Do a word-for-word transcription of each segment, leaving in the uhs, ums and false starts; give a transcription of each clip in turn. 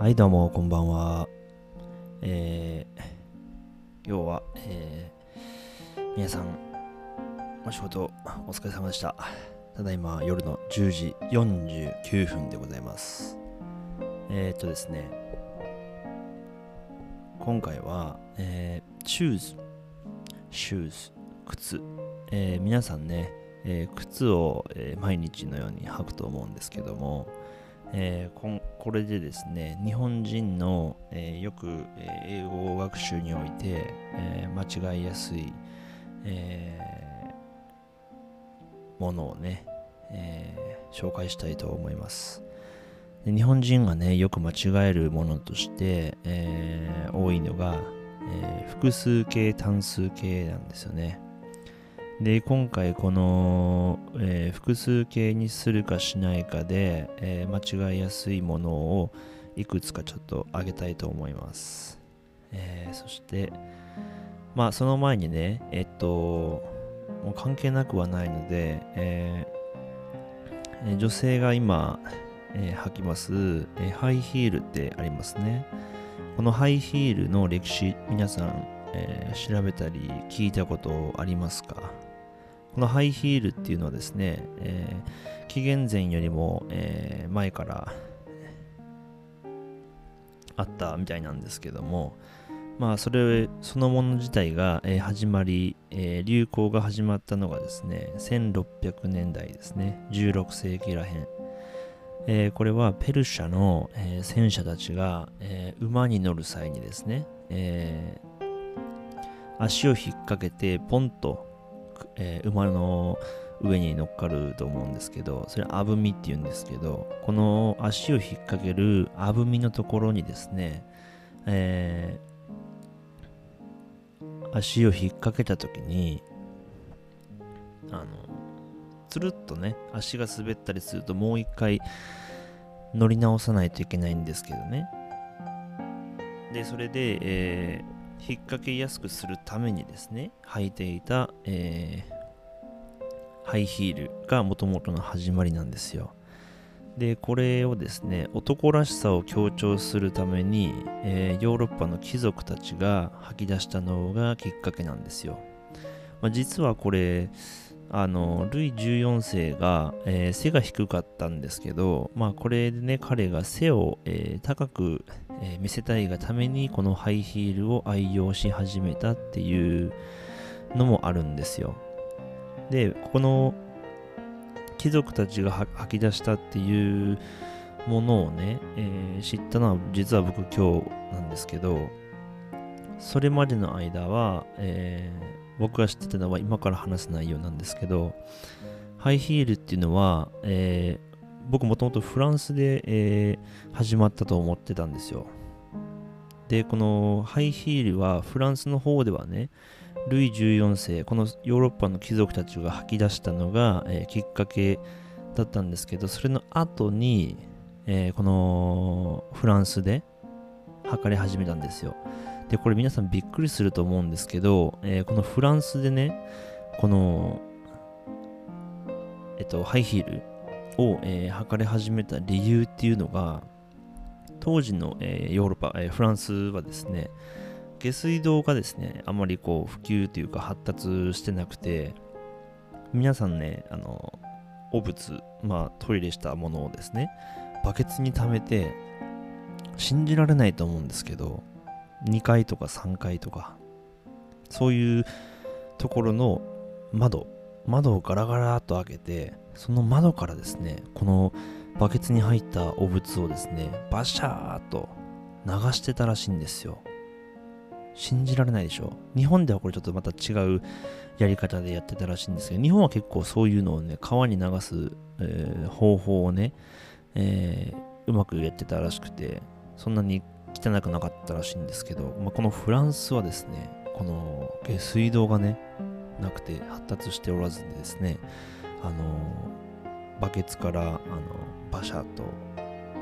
はいどうもこんばんは、えー、今日は、えー、皆さんお仕事お疲れ様でした。ただいま夜のじゅうじよんじゅうきゅうふんでございます。えー、っとですね今回は、えー、シューズシューズ靴、えー、皆さんね、えー、靴を、えー、毎日のように履くと思うんですけども、えー、こ, これでですね日本人の、えー、よく、えー、英語学習において、えー、間違いやすい、えー、ものをね、えー、紹介したいと思います。で日本人がねよく間違えるものとして、えー、多いのが、えー、複数形単数形なんですよね。で今回この、えー、複数形にするかしないかで、えー、間違いやすいものをいくつかちょっと挙げたいと思います。えー、そしてまあその前にねえっともう関係なくはないので、えー、女性が今、えー、履きます、えー、ハイヒールってありますね。このハイヒールの歴史皆さん、えー、調べたり聞いたことありますか？このハイヒールっていうのはですね、えー、紀元前よりも、えー、前からあったみたいなんですけども、まあそれそのもの自体が、えー、始まり、えー、流行が始まったのがですねせんろっぴゃくねんだいですね、じゅうろくせいきらへん。えー、これはペルシャの、えー、戦車たちが、えー、馬に乗る際にですね、えー、足を引っ掛けてポンとえー、馬の上に乗っかると思うんですけど、それあぶみっていうんですけど、この足を引っ掛けるあぶみのところにですね、えー、足を引っ掛けた時にあのつるっとね足が滑ったりするともう一回乗り直さないといけないんですけどね。でそれで、えー引っ掛けやすくするためにですね履いていた、えー、ハイヒールがもともとの始まりなんですよ。でこれをですね男らしさを強調するために、えー、ヨーロッパの貴族たちが履き出したのがきっかけなんですよ。まあ、実はこれあのルイじゅうよんせいが、えー、背が低かったんですけど、まあ、これでね彼が背を、えー、高く、えー、見せたいがためにこのハイヒールを愛用し始めたっていうのもあるんですよ。でこの貴族たちが履き出したっていうものをね、えー、知ったのは実は僕今日なんですけど、それまでの間は、えー僕が知ってたのは今から話す内容なんですけど、ハイヒールっていうのは、えー、僕もともとフランスで、えー、始まったと思ってたんですよ。でこのハイヒールはフランスの方ではねルイじゅうよんせいこのヨーロッパの貴族たちが吐き出したのが、えー、きっかけだったんですけど、それの後に、えー、このフランスで吐かれ始めたんですよ。でこれ皆さんびっくりすると思うんですけど、えー、このフランスでねこの、えっと、ハイヒールを、えー、履かれ始めた理由っていうのが当時の、えー、ヨーロッパ、えー、フランスはですね下水道がですねあまりこう普及というか発達してなくて、皆さんねあの汚物、まあ、トイレしたものをですねバケツに溜めて、信じられないと思うんですけどにかいとかさんがいとかそういうところの窓窓をガラガラっと開けて、その窓からですねこのバケツに入った汚物をですねバシャーっと流してたらしいんですよ。信じられないでしょ。日本ではこれちょっとまた違うやり方でやってたらしいんですけど、日本は結構そういうのをね川に流す、えー、方法をね、えー、うまくやってたらしくてそんなに汚くなかったらしいんですけど、まあ、このフランスはですねこの下水道がねなくて発達しておらずにですねあのバケツからあのバシャと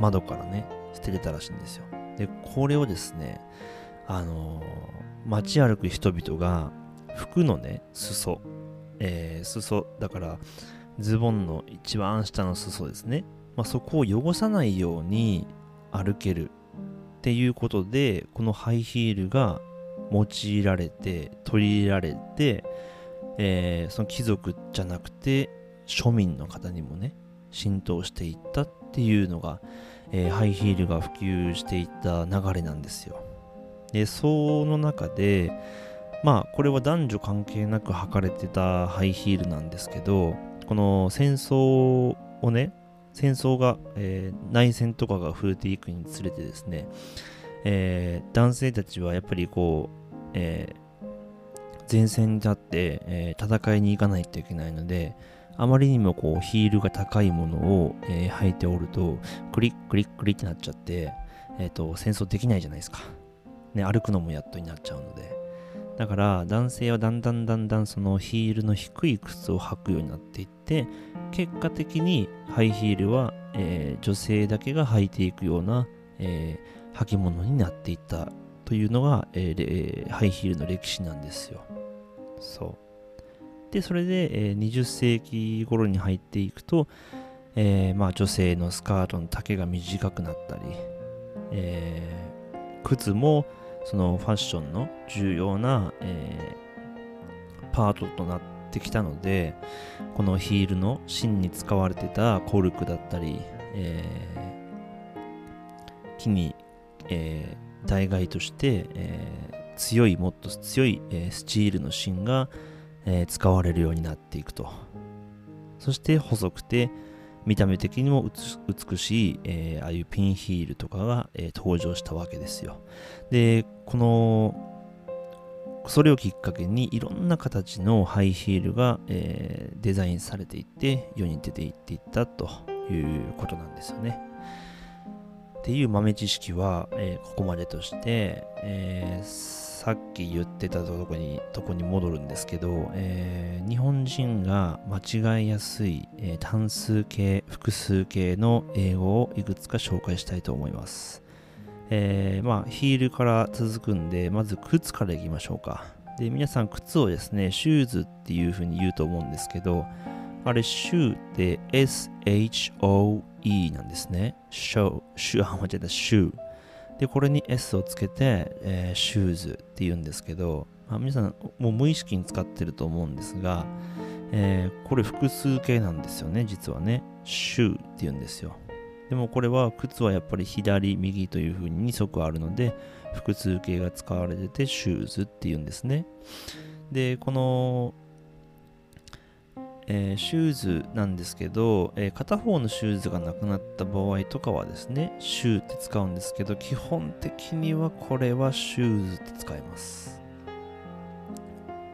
窓からね捨ててたらしいんですよ。でこれをですねあの街歩く人々が服のね裾、えー、裾だからズボンの一番下の裾ですね、まあ、そこを汚さないように歩けるっていうことで、このハイヒールが用いられて取り入れられて、えー、その貴族じゃなくて庶民の方にもね浸透していったっていうのが、えー、ハイヒールが普及していった流れなんですよ。で、その中でまあこれは男女関係なく履かれてたハイヒールなんですけど、この戦争をね戦争が、えー、内戦とかが増えていくにつれてですね、えー、男性たちはやっぱりこう、えー、前線に立って、えー、戦いに行かないといけないので、あまりにもこうヒールが高いものを、えー、履いておるとクリックリックリってなっちゃって、えーと、戦争できないじゃないですか、ね、歩くのもやっとになっちゃうので、だから男性はだんだんだんだんそのヒールの低い靴を履くようになっていって、結果的にハイヒールは、えー、女性だけが履いていくような、えー、履物になっていったというのが、えー、ハイヒールの歴史なんですよ。そうで、それで、えー、にじゅっせいき頃に入っていくと、えーまあ、女性のスカートの丈が短くなったり、えー、靴もそのファッションの重要な、えー、パートとなってきたので、このヒールの芯に使われてたコルクだったり、えー、木に、えー、代替として、えー、強いもっと強い、えー、スチールの芯が、えー、使われるようになっていくと。そして細くて見た目的にも美しい、えー、ああいうピンヒールとかが、えー、登場したわけですよ。で、このそれをきっかけにいろんな形のハイヒールが、えー、デザインされていって世に出ていっていったということなんですよね。っていう豆知識は、えー、ここまでとして、えー、さっき言ってたとこに、とこに戻るんですけど、えー、日本人が間違いやすい、えー、単数形、複数形の英語をいくつか紹介したいと思います。えー、まあヒールから続くんで、まず靴からいきましょうか。で、皆さん靴をですね、シューズっていう風に言うと思うんですけど、あれシューって エスエイチオーイー なんですね。シュー、シュー、間違えた、シュー。で、これに S をつけて、えー、シューズって言うんですけど、まあ、皆さんもう無意識に使ってると思うんですが、えー、これ複数形なんですよね、実はね。シューって言うんですよ。でもこれは靴はやっぱり左、右という風にに足あるので、複数形が使われててシューズって言うんですね。で、この、えー、シューズなんですけど、えー、片方のシューズがなくなった場合とかはですね、シューって使うんですけど、基本的にはこれはシューズって使います。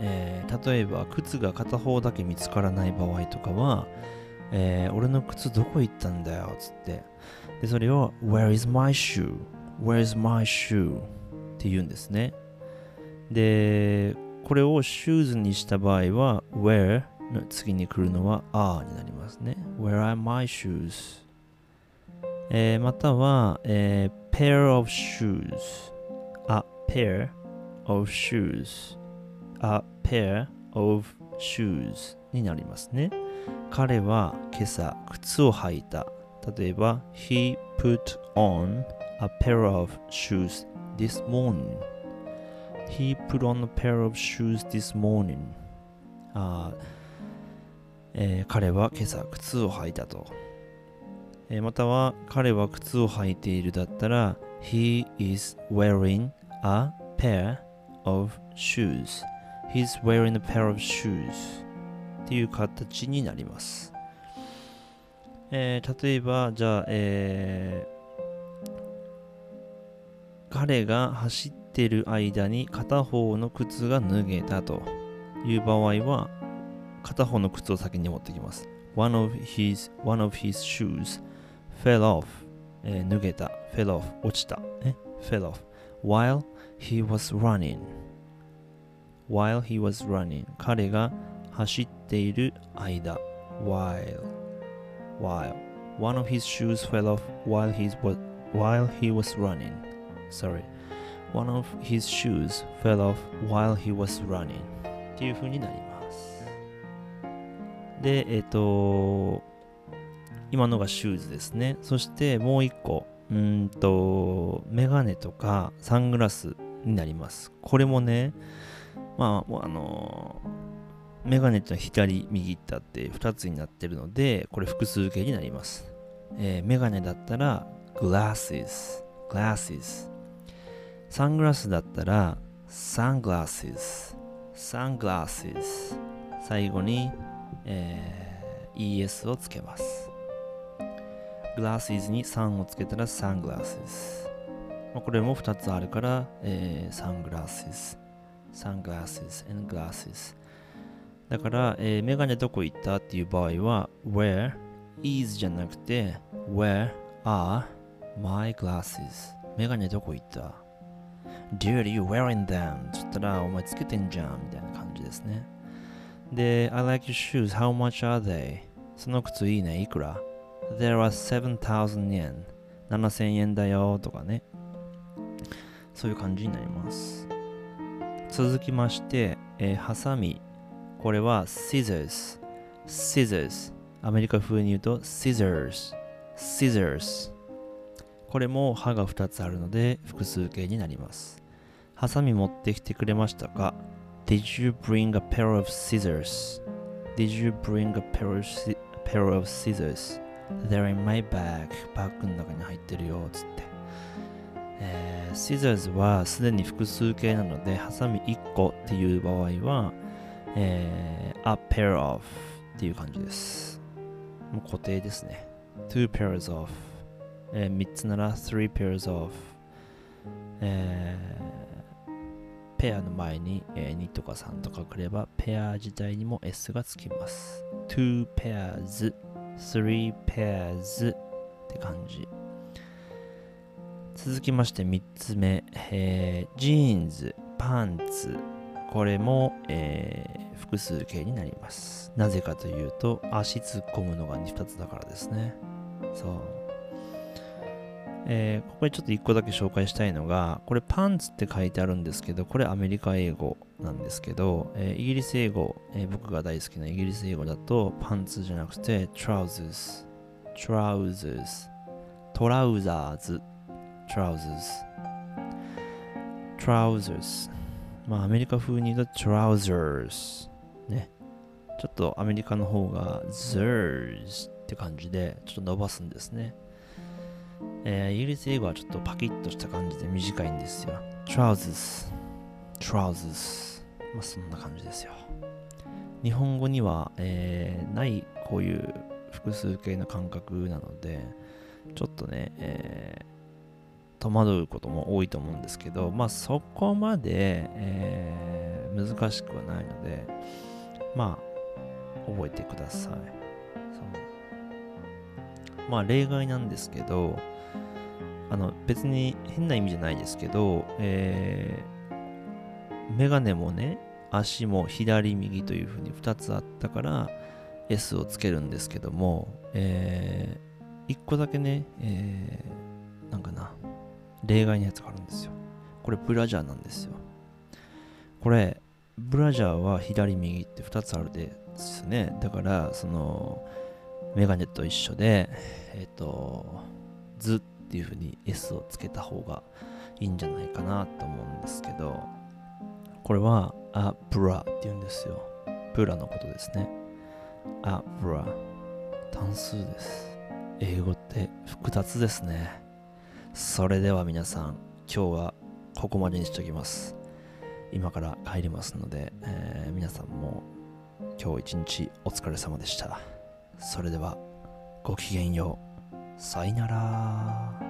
えー、例えば靴が片方だけ見つからない場合とかは、えー、俺の靴どこ行ったんだよっつって、でそれを Where is my shoe? Where is my shoe? って言うんですね。で、これをシューズにした場合は Where?次に来るのは R になりますね。Where are my shoes?、えー、または、えー、pair of shoes. A pair of shoes. A pair of shoes になりますね。彼は今朝靴を履いた。例えば He put on a pair of shoes this morning. He put on a pair of shoes this morning. あえー、彼は今朝靴を履いたと、えー、または彼は靴を履いているだったら He is wearing a pair of shoes. He's wearing a pair of shoes っていう形になります、えー、例えばじゃあ、えー、彼が走っている間に片方の靴が脱げたという場合は片方の靴を先に持ってきます。One of his, one of his shoes fell off、えー、脱げた、fell off、落ちた、ね、fell off while he was running while he was running 彼が走っている間 while while one of his shoes fell off while he was while he was running sorry one of his shoes fell off while he was running っていう風になります。で、えっと、今のがシューズですね。そしてもう一個、うんとメガネとかサングラスになります。これもね、まああのメガネってのは左右ってあってふたつになってるので、これ複数形になります。えー、メガネだったら glasses glasses、 サングラスだったら sunglasses sunglasses、 最後に、えー、es をつけます。glasses に sun をつけたら sunglasses、 これもふたつあるから、えー、sunglasses sunglasses and glasses だから、えー、メガネどこ行ったっていう場合は where is じゃなくて where are my glasses、 メガネどこ行った dude you wearing them って言ったらお前つけてんじゃんみたいな感じですね。で I like your shoes how much are they、 その靴いいねいくら、 there are seven thousand yen、 ななせんえんだよとかね、そういう感じになります。続きまして、えー、ハサミ、これは scissors scissors、 アメリカ風に言うと scissors scissors、 これも刃がふたつあるので複数形になります。ハサミ持ってきてくれましたか Did you bring a pair of scissors Did you bring a pair of, a pair of scissors They're in my bag、 バッグの中に入ってるよつって、えー、scissors はすでに複数形なのでハサミいっこっていう場合は、えー、a pair of っていう感じです。もう固定ですね。two pairs of、えー、みっつならthree pairs of、えー、ペアの前に、えー、にとかさんとか来ればペア自体にも s がつきます。two pairs three pairs って感じ。続きましてみっつめ、えー、ジーンズパンツ、これも、えー、複数形になります。なぜかというと足突っ込むのがふたつだからですね。そう、えー、ここでちょっといっこだけ紹介したいのが、これパンツって書いてあるんですけど、これアメリカ英語なんですけど、えー、イギリス英語、えー、僕が大好きなイギリス英語だとパンツじゃなくて trousers trousers トラウザーズ trousers trousers、まあ、アメリカ風に言うと trousers ね、ちょっとアメリカの方が zers って感じでちょっと伸ばすんですね。えー、イギリス英語はちょっとパキッとした感じで短いんですよ。 trousers trousers、 まあそんな感じですよ。日本語には、えー、ないこういう複数形の感覚なのでちょっとね、えー戸惑うことも多いと思うんですけど、まあそこまで、えー、難しくはないので、まあ覚えてください。そう、まあ例外なんですけど、あの別に変な意味じゃないですけど、えー、メガネもね足も左右というふうにふたつあったから S をつけるんですけども、えー、いっこだけね、えー、なんかな例外のやつがあるんですよ。これブラジャーなんですよ。これブラジャーは左右ってふたつあるですね。だからそのメガネと一緒で、えっと図っていう風に S をつけた方がいいんじゃないかなと思うんですけど、これはあブラって言うんですよ。ブラのことですね。あブラ、単数です。英語って複雑ですね。それでは皆さん、今日はここまでにしておきます。今から帰りますので、えー、皆さんも今日一日お疲れ様でした。それではごきげんよう。さいなら。